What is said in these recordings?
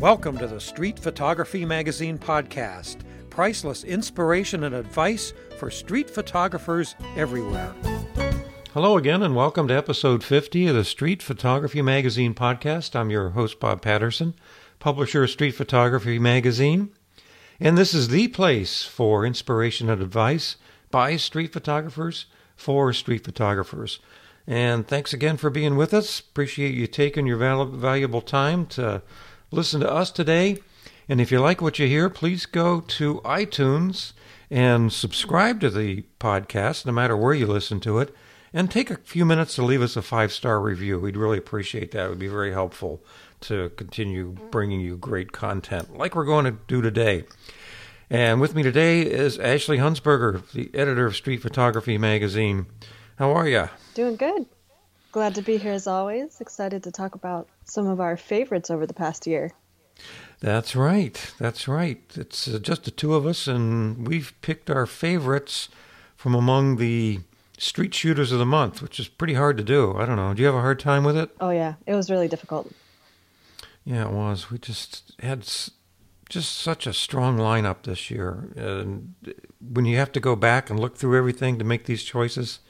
Welcome to the Street Photography Magazine podcast, priceless inspiration and advice for street photographers everywhere. Hello again and welcome to episode 50 of the Street Photography Magazine podcast. I'm your host, Bob Patterson, publisher of Street Photography Magazine. And this is the place for inspiration and advice by street photographers for street photographers. And thanks again for being with us. Appreciate you taking your valuable time to listen to us today. And if you like what you hear, please go to iTunes and subscribe to the podcast, no matter where you listen to it. And take a few minutes to leave us a 5-star review. We'd really appreciate that. It would be very helpful to continue bringing you great content like we're going to do today. And with me today is Ashley Hunsberger, the editor of Street Photography Magazine. How are you? Doing good. Glad to be here as always. Excited to talk about some of our favorites over the past year. That's right. That's right. It's just the two of us, and we've picked our favorites from among the Street Shooters of the Month, which is pretty hard to do. I don't know. Do you have a hard time with it? Oh, yeah. It was really difficult. Yeah, it was. We just had just such a strong lineup this year. And when you have to go back and look through everything to make these choices,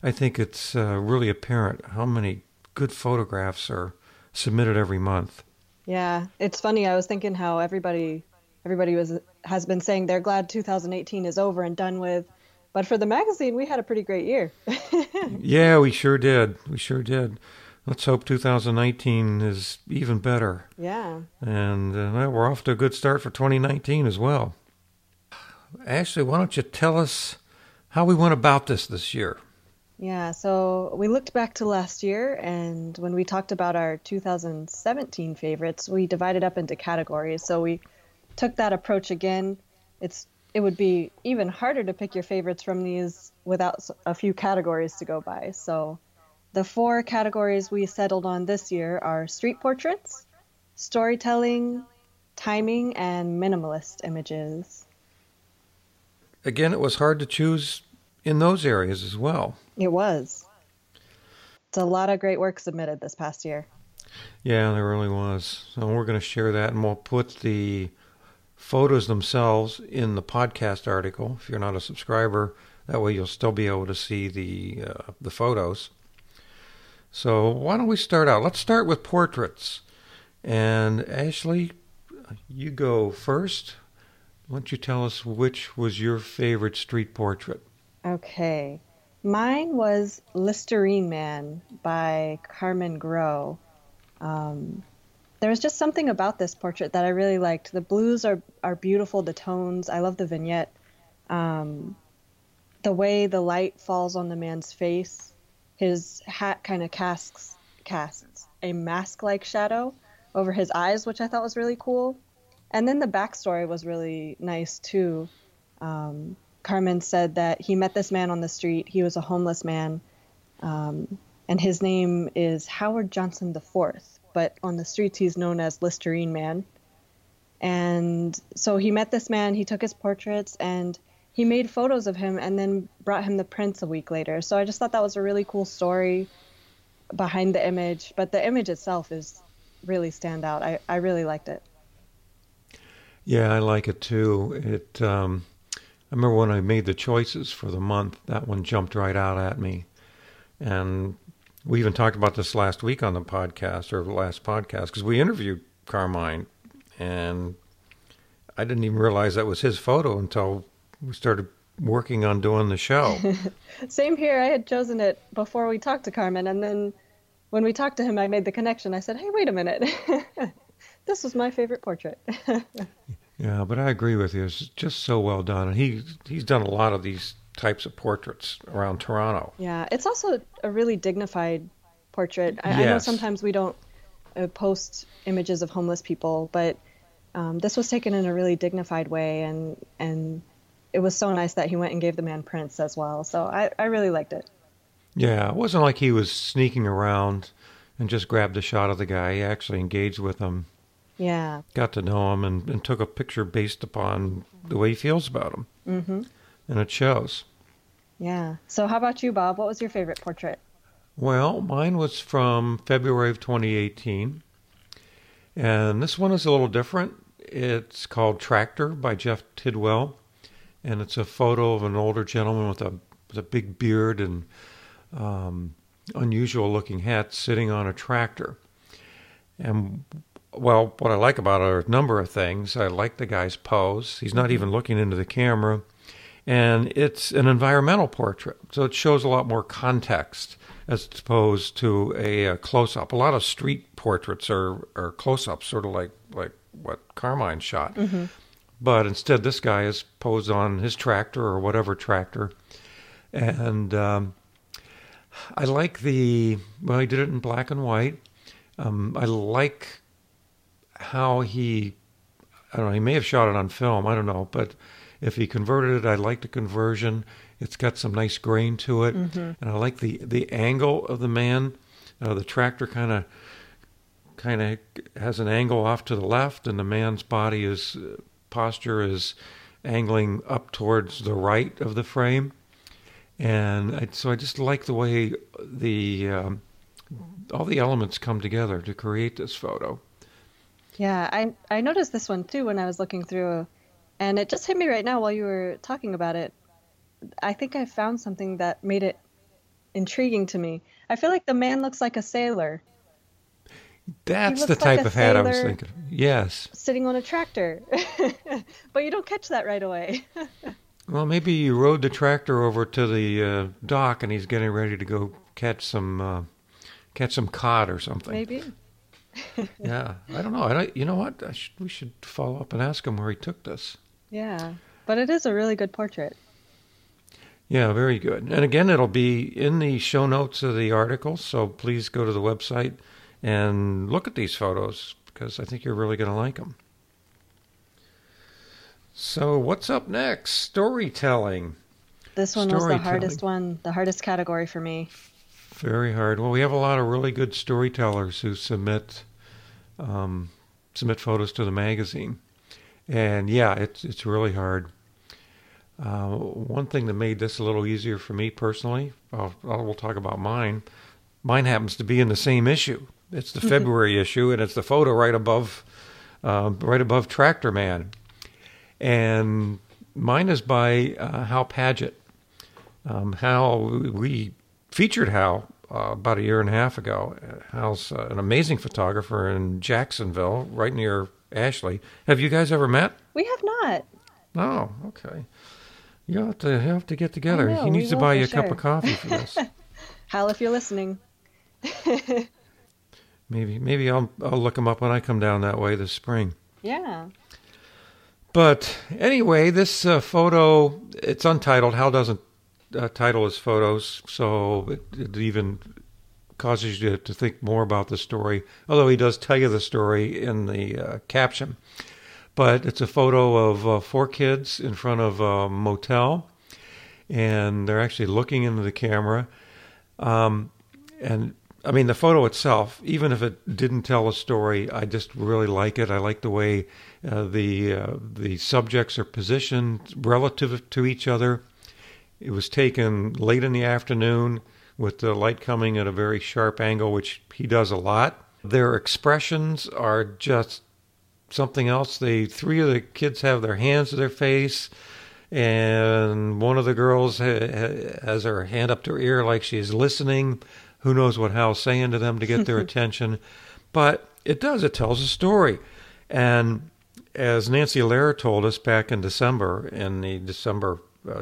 I think it's really apparent how many good photographs are submitted every month. Yeah. It's funny. I was thinking how everybody has been saying they're glad 2018 is over and done with. But for the magazine, we had a pretty great year. Yeah, we sure did. We sure did. Let's hope 2019 is even better. Yeah. And we're off to a good start for 2019 as well. Ashley, why don't you tell us how we went about this year? Yeah, so we looked back to last year, and when we talked about our 2017 favorites, we divided up into categories. So we took that approach again. It would be even harder to pick your favorites from these without a few categories to go by. So the four categories we settled on this year are street portraits, storytelling, timing, and minimalist images. Again, it was hard to choose in those areas as well. It was. It's a lot of great work submitted this past year. Yeah, there really was. So we're going to share that, and we'll put the photos themselves in the podcast article. If you're not a subscriber, that way you'll still be able to see the photos. So why don't we start out? Let's start with portraits. And Ashley, you go first. Why don't you tell us which was your favorite street portrait? Okay. Mine was Listerine Man by Carmen Gros. There was just something about this portrait that I really liked. The blues are beautiful, the tones. I love the vignette. The way the light falls on the man's face. His hat kind of casts a mask-like shadow over his eyes, which I thought was really cool. And then the backstory was really nice, too. Carmen said that he met this man on the street. He was a homeless man, and his name is Howard Johnson IV. But on the streets, he's known as Listerine Man. And so he met this man, he took his portraits, and he made photos of him and then brought him the prints a week later. So I just thought that was a really cool story behind the image. But the image itself is really stand out. I really liked it. Yeah, I like it too. I remember when I made the choices for the month, that one jumped right out at me. And we even talked about this last week on the podcast, or the last podcast, because we interviewed Carmine, and I didn't even realize that was his photo until we started working on doing the show. Same here. I had chosen it before we talked to Carmen, and then when we talked to him, I made the connection. I said, hey, wait a minute. This was my favorite portrait. Yeah, but I agree with you. It's just so well done. And he's done a lot of these types of portraits around Toronto. Yeah, it's also a really dignified portrait. I know sometimes we don't post images of homeless people, but this was taken in a really dignified way, and it was so nice that he went and gave the man prints as well. So I really liked it. Yeah, it wasn't like he was sneaking around and just grabbed a shot of the guy. He actually engaged with him. Yeah. Got to know him and took a picture based upon the way he feels about him. Mm-hmm. And it shows. Yeah. So how about you, Bob? What was your favorite portrait? Well, mine was from February of 2018. And this one is a little different. It's called Tractor by Jeff Tidwell. And it's a photo of an older gentleman with a big beard and unusual looking hat sitting on a tractor. And well, what I like about it are a number of things. I like the guy's pose. He's not even looking into the camera. And it's an environmental portrait, so it shows a lot more context as opposed to a close-up. A lot of street portraits are close-ups, sort of like what Carmine shot. Mm-hmm. But instead, this guy is posed on his tractor or whatever tractor. And I like the... Well, he did it in black and white. I like how he... I don't know, he may have shot it on film, I don't know, but... If he converted it, I like the conversion. It's got some nice grain to it. Mm-hmm. And I like the angle of the man. The tractor kind of has an angle off to the left, and the man's body is posture is angling up towards the right of the frame. And so I just like the way the all the elements come together to create this photo. Yeah, I noticed this one too when I was looking through. And it just hit me right now while you were talking about it. I think I found something that made it intriguing to me. I feel like the man looks like a sailor. That's the type of hat I was thinking. Yes. Sitting on a tractor. But you don't catch that right away. Well, maybe you rode the tractor over to the dock and he's getting ready to go catch some cod or something. Maybe. Yeah, I don't know. You know what? We should follow up and ask him where he took this. Yeah, but it is a really good portrait. Yeah, very good. And again, it'll be in the show notes of the article, so please go to the website and look at these photos because I think you're really going to like them. So what's up next? Storytelling. This one was the hardest one, the hardest category for me. Very hard. Well, we have a lot of really good storytellers who submit photos to the magazine, and yeah, it's really hard. One thing that made this a little easier for me personally, we'll talk about mine. Mine happens to be in the same issue. It's the February issue, and it's the photo right above Tractor Man, and mine is by Hal Padgett. We featured Hal about a year and a half ago. Hal's an amazing photographer in Jacksonville, right near Ashley. Have you guys ever met? We have not. No, okay. You have to get together. He needs to buy you a cup of coffee for this. Hal, if you're listening. Maybe I'll look him up when I come down that way this spring. Yeah. But anyway, this photo, it's untitled. Hal doesn't title is photos, so it even causes you to think more about the story, although he does tell you the story in the caption. But it's a photo of four kids in front of a motel, and they're actually looking into the camera. And I mean, the photo itself, even if it didn't tell a story, I just really like it. I like the way the subjects are positioned relative to each other. It was taken late in the afternoon with the light coming at a very sharp angle, which he does a lot. Their expressions are just something else. Three of the kids have their hands to their face, and one of the girls has her hand up to her ear like she's listening. Who knows what Hal's saying to them to get their attention. But it tells a story. And as Nancy Lara told us back in December,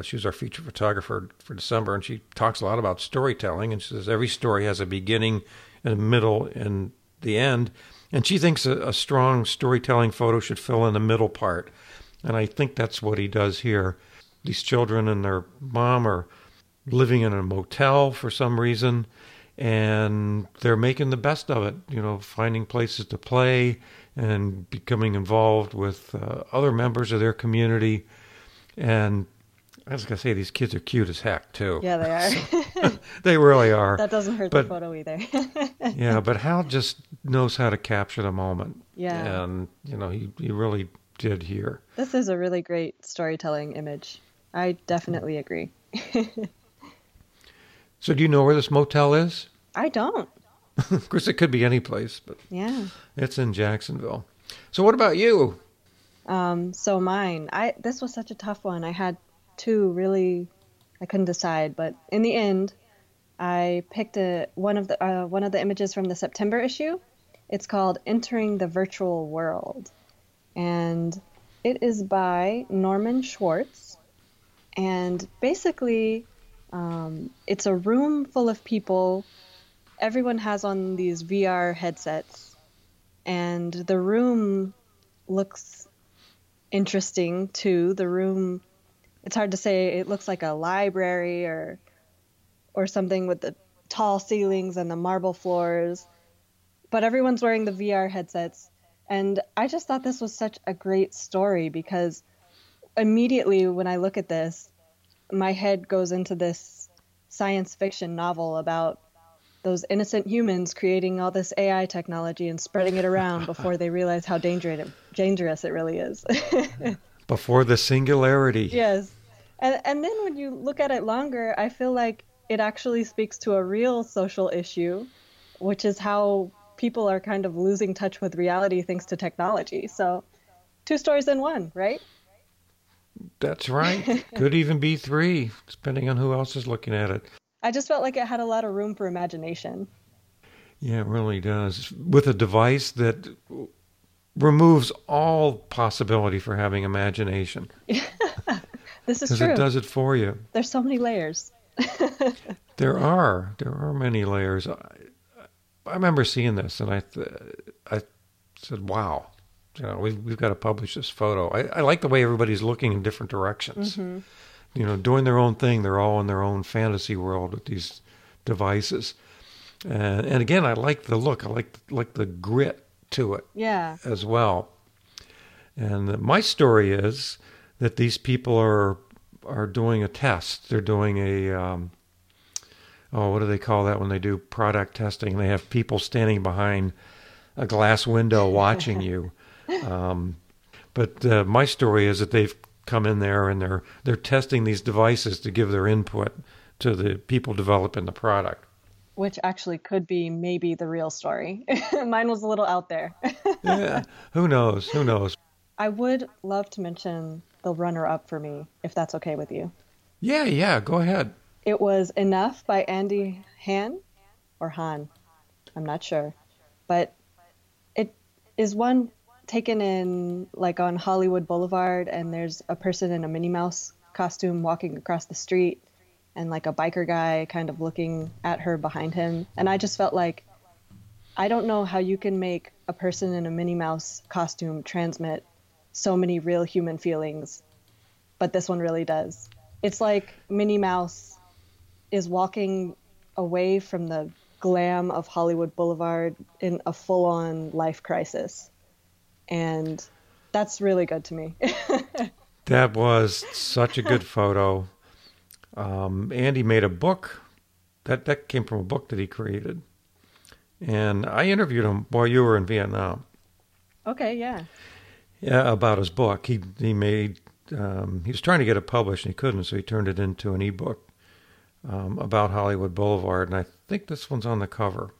she was our feature photographer for December, and she talks a lot about storytelling, and she says every story has a beginning and a middle and the end. And she thinks a strong storytelling photo should fill in the middle part. And I think that's what he does here. These children and their mom are living in a motel for some reason, and they're making the best of it, finding places to play and becoming involved with other members of their community. And I was going to say, these kids are cute as heck, too. Yeah, they are. They really are. That doesn't hurt the photo either. Yeah, but Hal just knows how to capture the moment. Yeah. And, he really did here. This is a really great storytelling image. I definitely agree. So do you know where this motel is? I don't. Of course, it could be any place, but yeah, it's in Jacksonville. So what about you? So mine, this was such a tough one. I had two really, I couldn't decide, but in the end, I picked one of the images from the September issue. It's called "Entering the Virtual World," and it is by Norman Schwartz. And basically, it's a room full of people. Everyone has on these VR headsets, and the room looks interesting too. The room, it's hard to say, it looks like a library or something with the tall ceilings and the marble floors, but everyone's wearing the VR headsets. And I just thought this was such a great story, because immediately when I look at this, my head goes into this science fiction novel about those innocent humans creating all this AI technology and spreading it around before they realize how dangerous it really is. Before the singularity. Yes. And then when you look at it longer, I feel like it actually speaks to a real social issue, which is how people are kind of losing touch with reality thanks to technology. So two stories in one, right? That's right. Could even be three, depending on who else is looking at it. I just felt like it had a lot of room for imagination. Yeah, it really does. With a device that removes all possibility for having imagination. This is true. Because it does it for you. There's so many layers. There are many layers. I remember seeing this, and I said, wow, you know, we've got to publish this photo. I like the way everybody's looking in different directions. Mm-hmm. You know, doing their own thing. They're all in their own fantasy world with these devices. And again, I like the look. I like the grit to it, yeah, as well. And my story is that these people are doing a test. They're doing a, what do they call that when they do product testing? They have people standing behind a glass window watching you. But my story is that they've come in there and they're testing these devices to give their input to the people developing the product. Which actually could be maybe the real story. Mine was a little out there. Yeah, who knows? I would love to mention the runner-up for me, if that's okay with you. Yeah, go ahead. It was "Enough" by Andy Han, or Han, I'm not sure. But it is one taken in, like, on Hollywood Boulevard, and there's a person in a Minnie Mouse costume walking across the street, and like a biker guy kind of looking at her behind him. And I just felt like, I don't know how you can make a person in a Minnie Mouse costume transmit so many real human feelings, but this one really does. It's like Minnie Mouse is walking away from the glam of Hollywood Boulevard in a full-on life crisis. And that's really good to me. That was such a good photo. Andy made a book. That came from a book that he created. And I interviewed him while you were in Vietnam. Okay, yeah. Yeah, about his book. He made, he was trying to get it published and he couldn't, so he turned it into an ebook about Hollywood Boulevard. And I think this one's on the cover.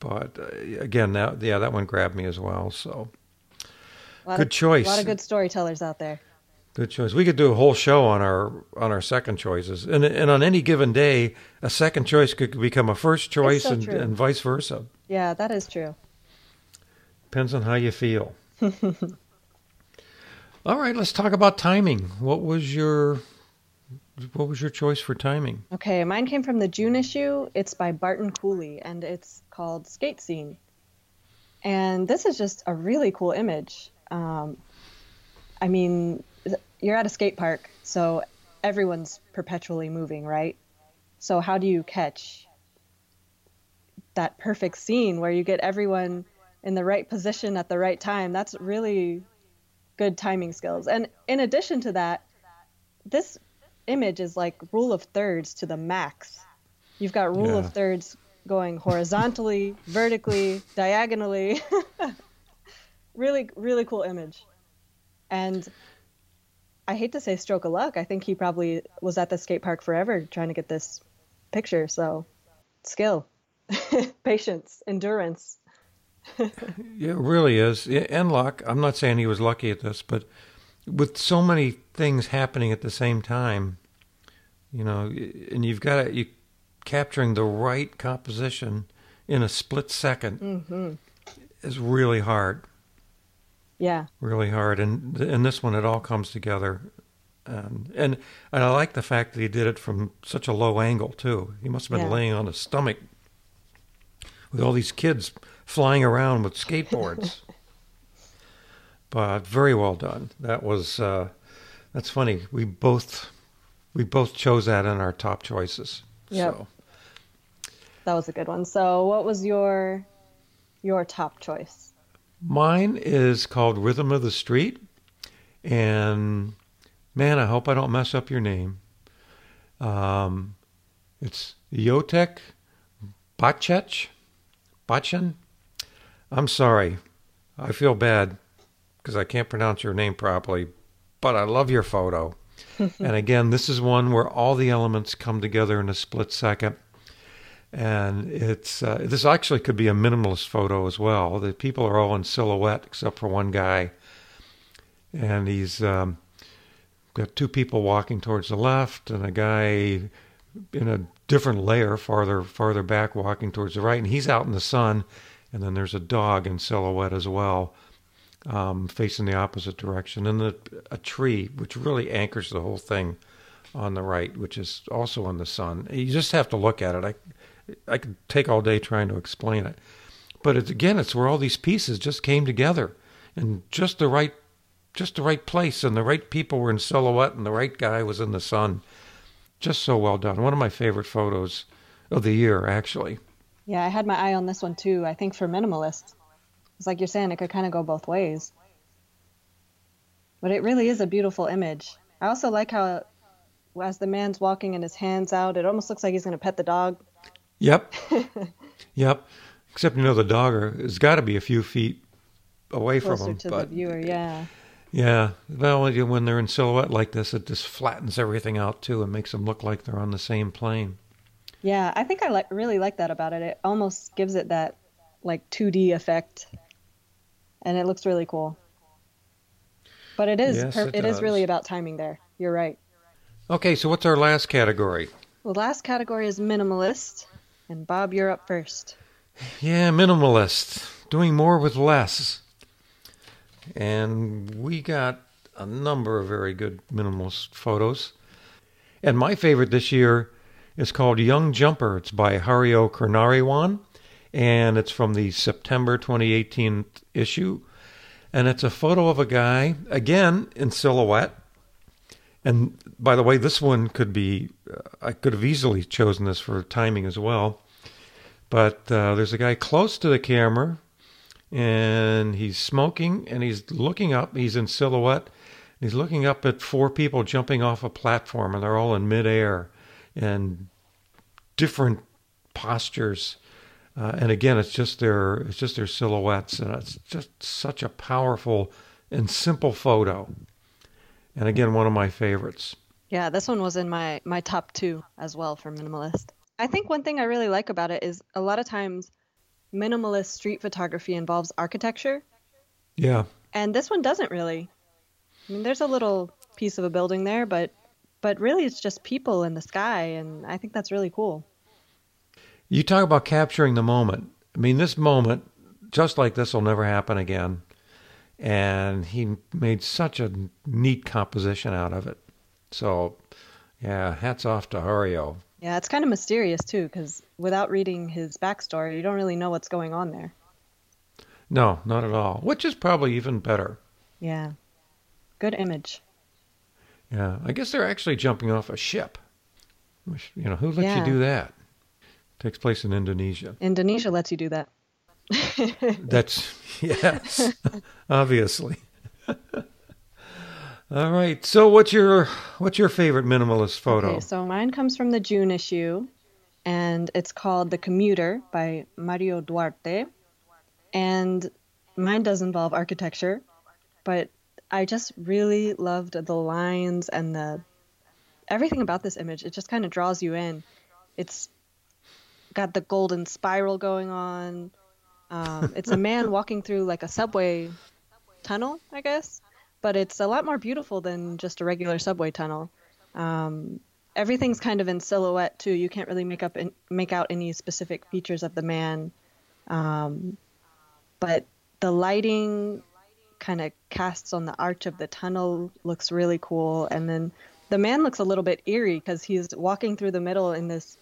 But again, that one grabbed me as well. So good choice. A lot of good storytellers out there. Good choice. We could do a whole show on our second choices, and on any given day, a second choice could become a first choice, so and vice versa. Yeah, that is true. Depends on how you feel. All right, let's talk about timing. What was your choice for timing? Okay, mine came from the June issue. It's by Barton Cooley, and it's called "Skate Scene." And this is just a really cool image. I mean, you're at a skate park, so everyone's perpetually moving, right? So how do you catch that perfect scene where you get everyone in the right position at the right time? That's really good timing skills. And in addition to that, this image is like rule of thirds to the max. You've got rule of thirds going horizontally, vertically, diagonally. Really, really cool image. And I hate to say stroke of luck. I think he probably was at the skate park forever trying to get this picture. So skill. patience, endurance. It really is. And luck. I'm not saying he was lucky at this, but with so many things happening at the same time, you know, and you've got to, you're capturing the right composition in a split second is really hard. Yeah. Really hard. And in this one, it all comes together. And I like the fact that he did it from such a low angle, too. He must have been laying on his stomach with all these kids flying around with skateboards. But very well done. That was, that's funny. We both chose that in our top choices. Yeah. So. That was a good one. So what was your top choice? Mine is called Rhythm of the Street. And man, I hope I don't mess up your name. It's Jotek Bacic. Bachin? I'm sorry. I feel bad because I can't pronounce your name properly, but I love your photo. And again, this is one where all the elements come together in a split second. And it's this actually could be a minimalist photo as well. The people are all in silhouette except for one guy. And he's got two people walking towards the left and a guy in a different layer farther back walking towards the right, and he's out in the sun, and then there's a dog in silhouette as well, facing the opposite direction, and a tree which really anchors the whole thing on the right, which is also in the sun. You just have to look at it. I could take all day trying to explain it, but it's where all these pieces just came together in just the right place, and the right people were in silhouette and the right guy was in the sun. Just so well done. One of my favorite photos of the year, actually. Yeah, I had my eye on this one, too, I think, for minimalist. It's like you're saying, it could kind of go both ways. But it really is a beautiful image. I also like how, as the man's walking and his hand's out, it almost looks like he's going to pet the dog. Yep. Yep. Except, you know, the dog has got to be a few feet away closer from him. Closer to the viewer, yeah. Yeah, when they're in silhouette like this, it just flattens everything out, too, and makes them look like they're on the same plane. Yeah, I think I really like that about it. It almost gives it that, like, 2D effect, and it looks really cool. But it is it is really about timing there. You're right. Okay, so what's our last category? Well, the last category is minimalist, and Bob, you're up first. Yeah, minimalist, doing more with less. And we got a number of very good minimalist photos. And my favorite this year is called Young Jumper. It's by Hario Karnariwan, and it's from the September 2018 issue. And it's a photo of a guy, again, in silhouette. And by the way, this one could be, I could have easily chosen this for timing as well. But there's a guy close to the camera, and he's smoking, and he's looking up. He's in silhouette. He's looking up at four people jumping off a platform, and they're all in midair and different postures. And again, it's just their silhouettes, and it's just such a powerful and simple photo. And again, one of my favorites. Yeah, this one was in my top two as well for minimalist. I think one thing I really like about it is a lot of times minimalist street photography involves architecture. Yeah. And this one doesn't really. I mean, there's a little piece of a building there, but really it's just people in the sky, and I think that's really cool. You talk about capturing the moment. I mean, this moment, just like this, will never happen again. And he made such a neat composition out of it. So, yeah, hats off to Hario. Yeah, it's kind of mysterious, too, because without reading his backstory, you don't really know what's going on there. No, not at all, which is probably even better. Yeah, good image. Yeah, I guess they're actually jumping off a ship. Which, you know, who lets you do that? It takes place in Indonesia. Indonesia lets you do that. Yes, obviously. All right. So what's your favorite minimalist photo? Okay, so mine comes from the June issue, and it's called The Commuter by Mario Duarte. And mine does involve architecture, but I just really loved the lines and everything about this image. It just kind of draws you in. It's got the golden spiral going on. It's a man walking through like a subway tunnel, I guess, but it's a lot more beautiful than just a regular subway tunnel. Everything's kind of in silhouette too. You can't really make out any specific features of the man, but the lighting kind of casts on the arch of the tunnel, looks really cool. And then the man looks a little bit eerie because he's walking through the middle in this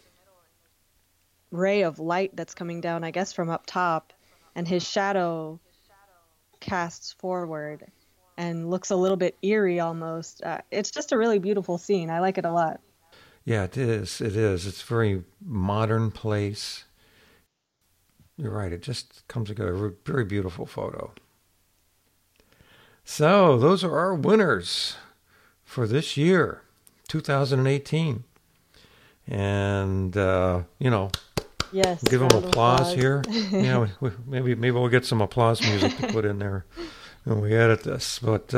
ray of light that's coming down, I guess, from up top, and his shadow casts forward and looks a little bit eerie almost. It's just a really beautiful scene. I like it a lot. Yeah, it is. It is. It's a very modern place. You're right. It just comes together. Very beautiful photo. So those are our winners for this year, 2018. And, you know, yes, give them applause here. Yeah, maybe we'll get some applause music to put in there when we edit this. But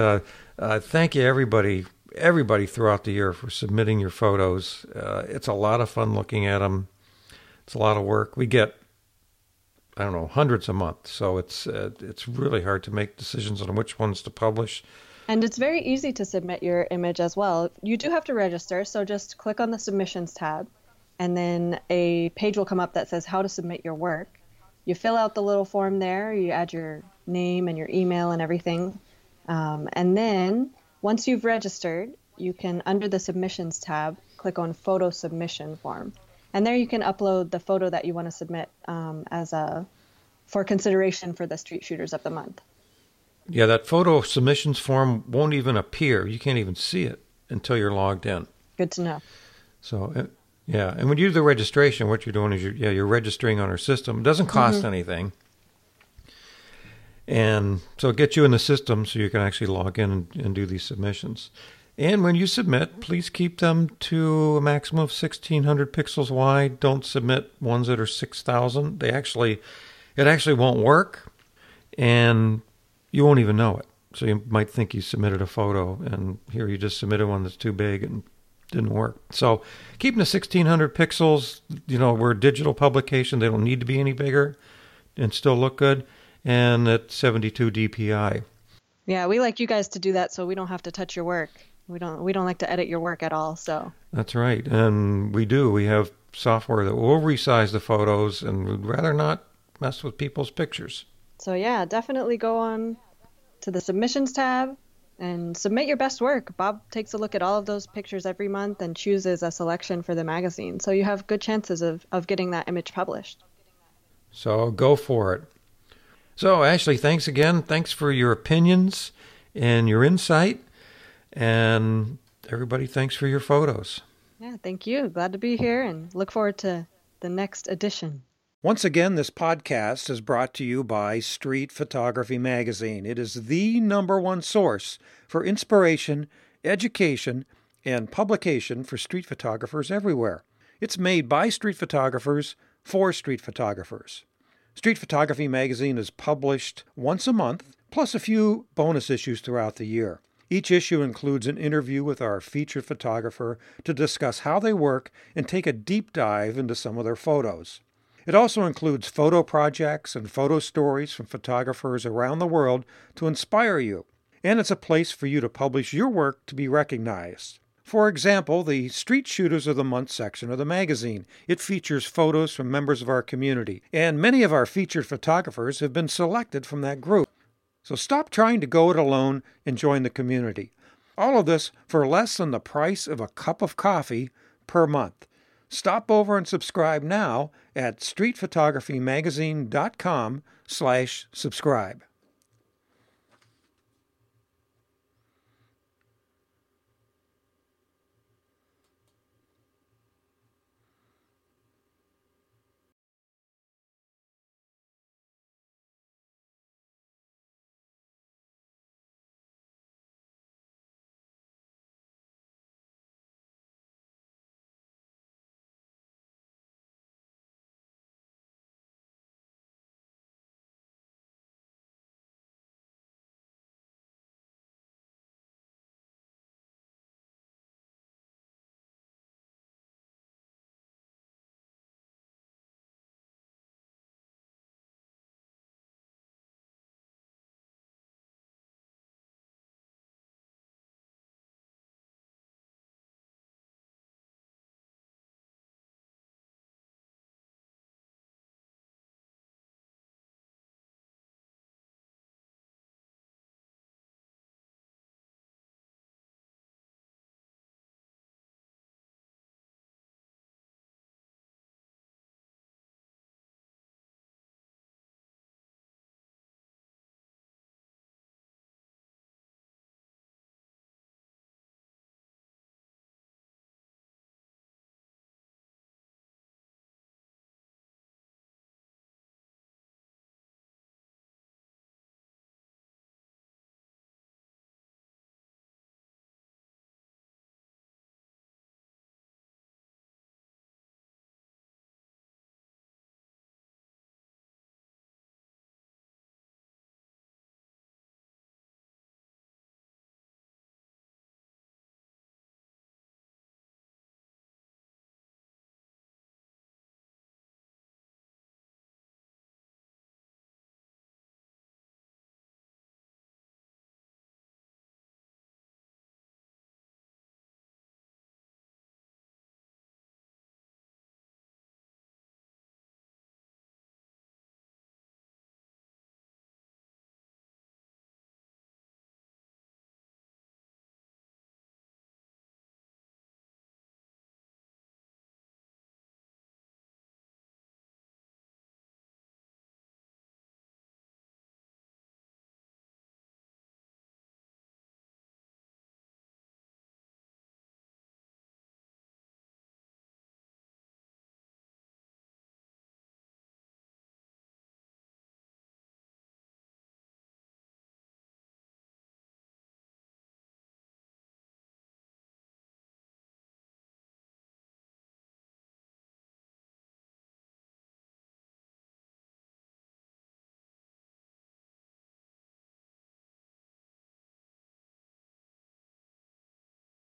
thank you, everybody throughout the year for submitting your photos. It's a lot of fun looking at them. It's a lot of work. We get, I don't know, hundreds a month. So it's really hard to make decisions on which ones to publish. And it's very easy to submit your image as well. You do have to register, so just click on the submissions tab, and then a page will come up that says how to submit your work. You fill out the little form there, you add your name and your email and everything. And then once you've registered, you can, under the submissions tab, click on photo submission form. And there you can upload the photo that you want to submit for consideration for the Street Shooters of the Month. Yeah, that photo submissions form won't even appear. You can't even see it until you're logged in. Good to know. So, yeah. And when you do the registration, what you're doing is you're registering on our system. It doesn't cost anything. And so it gets you in the system so you can actually log in and do these submissions. And when you submit, please keep them to a maximum of 1,600 pixels wide. Don't submit ones that are 6,000. It actually won't work. And you won't even know it. So you might think you submitted a photo, and here you just submitted one that's too big and didn't work. So keeping the 1,600 pixels, you know, we're a digital publication. They don't need to be any bigger and still look good. And at 72 DPI. Yeah, we like you guys to do that so we don't have to touch your work. We don't like to edit your work at all. So that's right. And we do. We have software that will resize the photos, and we'd rather not mess with people's pictures. So yeah, definitely go on to the submissions tab and submit your best work. Bob takes a look at all of those pictures every month and chooses a selection for the magazine. So you have good chances of getting that image published. So go for it. So Ashley, thanks again. Thanks for your opinions and your insight. And everybody, thanks for your photos. Yeah, thank you. Glad to be here and look forward to the next edition. Once again, this podcast is brought to you by Street Photography Magazine. It is the #1 source for inspiration, education, and publication for street photographers everywhere. It's made by street photographers for street photographers. Street Photography Magazine is published once a month, plus a few bonus issues throughout the year. Each issue includes an interview with our featured photographer to discuss how they work and take a deep dive into some of their photos. It also includes photo projects and photo stories from photographers around the world to inspire you. And it's a place for you to publish your work to be recognized. For example, the Street Shooters of the Month section of the magazine. It features photos from members of our community. And many of our featured photographers have been selected from that group. So stop trying to go it alone and join the community. All of this for less than the price of a cup of coffee per month. Stop over and subscribe now at streetphotographymagazine.com/subscribe.